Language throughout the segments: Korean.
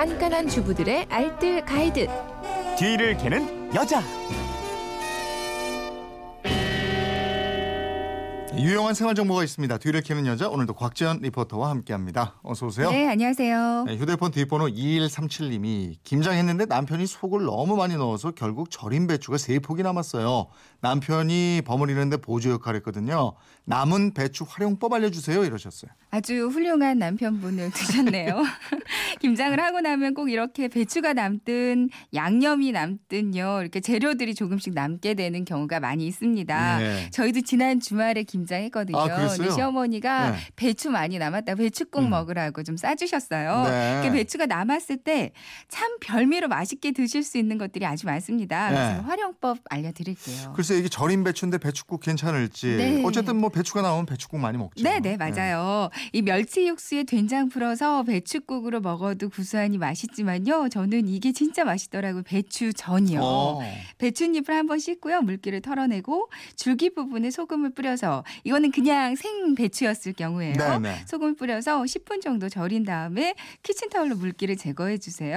깐깐한 주부들의 알뜰 가이드. 뒤를 캐는 여자. 유용한 생활 정보가 있습니다. 뒤를 캐는 여자, 오늘도 곽지연 리포터와 함께합니다. 어서 오세요. 네, 안녕하세요. 네, 휴대폰 뒷번호 2137님이 김장했는데 남편이 속을 너무 많이 넣어서 결국 절인 배추가 3폭이 남았어요. 남편이 버무리는데 보조 역할을 했거든요. 남은 배추 활용법 알려주세요, 이러셨어요. 아주 훌륭한 남편분을 두셨네요. 김장을 하고 나면 꼭 이렇게 배추가 남든 양념이 남든요, 이렇게 재료들이 조금씩 남게 되는 경우가 많이 있습니다. 네. 저희도 지난 주말에 김장 했거든요. 근데 시어머니가 네. 배추 많이 남았다, 배추국 먹으라고 좀 싸주셨어요. 네. 배추가 남았을 때 참 별미로 맛있게 드실 수 있는 것들이 아주 많습니다. 그래서 네. 활용법 알려드릴게요. 글쎄, 이게 절인 배추인데 배추국 괜찮을지. 네. 어쨌든 뭐 배추가 나오면 배추국 많이 먹죠. 네, 맞아요. 네. 이 멸치 육수에 된장 풀어서 배추국으로 먹어도 구수하니 맛있지만요, 저는 이게 진짜 맛있더라고요. 배추전이요. 배추잎을 한번 씻고요, 물기를 털어내고 줄기 부분에 소금을 뿌려서, 이거는 그냥 생 배추였을 경우에요. 네네. 소금을 뿌려서 10분 정도 절인 다음에 키친타올로 물기를 제거해 주세요.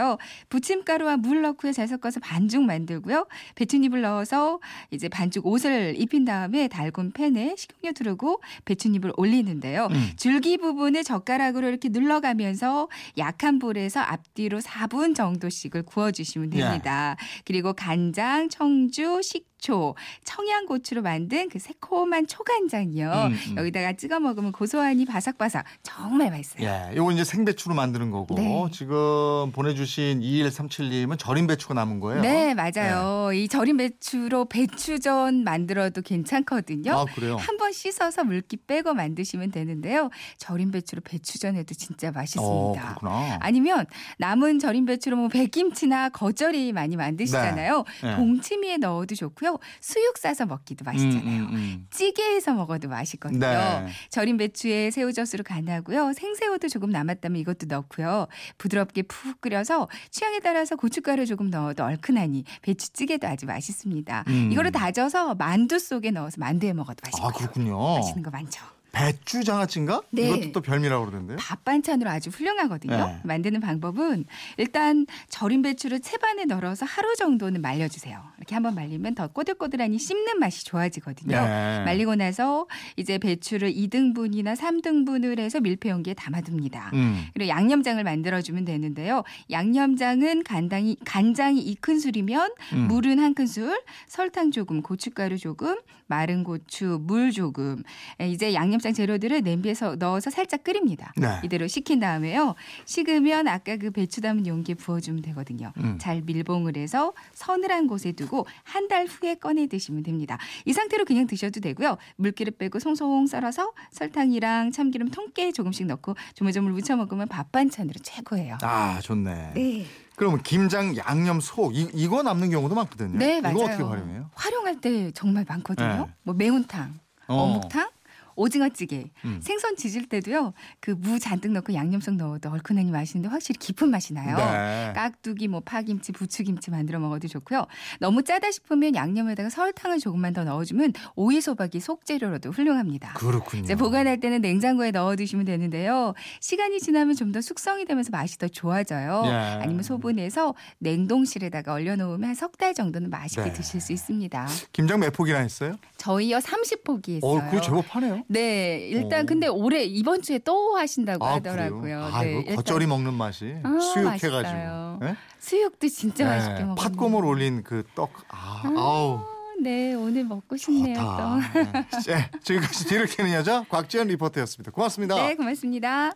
부침가루와 물 넣고 잘 섞어서 반죽 만들고요. 배추잎을 넣어서 이제 반죽 옷을 입힌 다음에 달군 팬에 식용유 두르고 배추잎을 올리는데요. 줄기 부분을 젓가락으로 이렇게 눌러가면서 약한 불에서 앞뒤로 4분 정도씩을 구워주시면 됩니다. 예. 그리고 간장, 청주, 식초, 청양고추로 만든 그 새콤한 초간장, 여기다가 찍어 먹으면 고소하니 바삭바삭 정말 맛있어요. 예, 이건 이제 생배추로 만드는 거고. 네. 지금 보내주신 2137님은 절인 배추가 남은 거예요. 네, 맞아요. 예. 이 절인 배추로 배추전 만들어도 괜찮거든요. 아, 그래요? 한번 씻어서 물기 빼고 만드시면 되는데요. 절인 배추로 배추전 해도 진짜 맛있습니다. 그렇구나. 아니면 남은 절인 배추로 뭐 백김치나 겉절이 많이 만드시잖아요. 네. 동치미에 넣어도 좋고요. 수육 싸서 먹기도 맛있잖아요. 찌개에서 먹어 도 맛있거든요. 네. 절인 배추에 새우젓으로 간하고요. 생새우도 조금 남았다면 이것도 넣고요. 부드럽게 푹 끓여서 취향에 따라서 고춧가루 조금 넣어도 얼큰하니 배추찌개도 아주 맛있습니다. 이거를 다져서 만두 속에 넣어서 만두에 먹어도 맛있고요. 아, 그렇군요. 맛있는 거 많죠. 배추 장아찌인가? 네. 이것도 또 별미라고 그러던데요. 밥 반찬으로 아주 훌륭하거든요. 네. 만드는 방법은 일단 절인 배추를 채반에 널어서 하루 정도는 말려주세요. 이렇게 한번 말리면 더 꼬들꼬들하니 씹는 맛이 좋아지거든요. 네. 말리고 나서 이제 배추를 2등분이나 3등분을 해서 밀폐 용기에 담아둡니다. 그리고 양념장을 만들어주면 되는데요. 양념장은 간장이 2큰술이면 물은 1큰술, 설탕 조금, 고춧가루 조금, 마른 고추, 물 조금. 이제 양념 재료들을 냄비에서 넣어서 살짝 끓입니다. 네. 이대로 식힌 다음에요. 식으면 아까 그 배추 담은 용기에 부어주면 되거든요. 잘 밀봉을 해서 서늘한 곳에 두고 한 달 후에 꺼내 드시면 됩니다. 이 상태로 그냥 드셔도 되고요. 물기를 빼고 송송 썰어서 설탕이랑 참기름 통깨 조금씩 넣고 조물조물 무쳐 먹으면 밥 반찬으로 최고예요. 아, 좋네. 네. 그러면 김장, 양념, 속 이거 남는 경우도 많거든요. 네, 맞아요. 이거 어떻게 활용해요? 활용할 때 정말 많거든요. 네. 뭐 매운탕, 어묵탕, 오징어찌개, 생선 지질 때도요. 그 무 잔뜩 넣고 양념장 넣어도 얼큰하니 맛있는데 확실히 깊은 맛이 나요. 네. 깍두기, 뭐 파김치, 부추김치 만들어 먹어도 좋고요. 너무 짜다 싶으면 양념에다가 설탕을 조금만 더 넣어주면 오이소박이 속재료로도 훌륭합니다. 그렇군요. 이제 보관할 때는 냉장고에 넣어 두시면 되는데요. 시간이 지나면 좀 더 숙성이 되면서 맛이 더 좋아져요. 예. 아니면 소분해서 냉동실에다가 얼려놓으면 한 3달 정도는 맛있게 네. 드실 수 있습니다. 김장 몇 폭이나 했어요? 저희요 30폭이 했어요. 그거 제법 하네요. 네, 일단 근데 올해 이번 주에 또 하신다고 하더라고요. 아, 네, 겉절이 먹는 맛이 수육해가지고. 네? 수육도 진짜 네, 맛있게 먹어요. 팥고물 올린 그 떡. 네, 오늘 먹고 싶네요. 또. 네. 지금까지 뒤를 캐는 여자 곽지연 리포터였습니다. 고맙습니다. 네, 고맙습니다.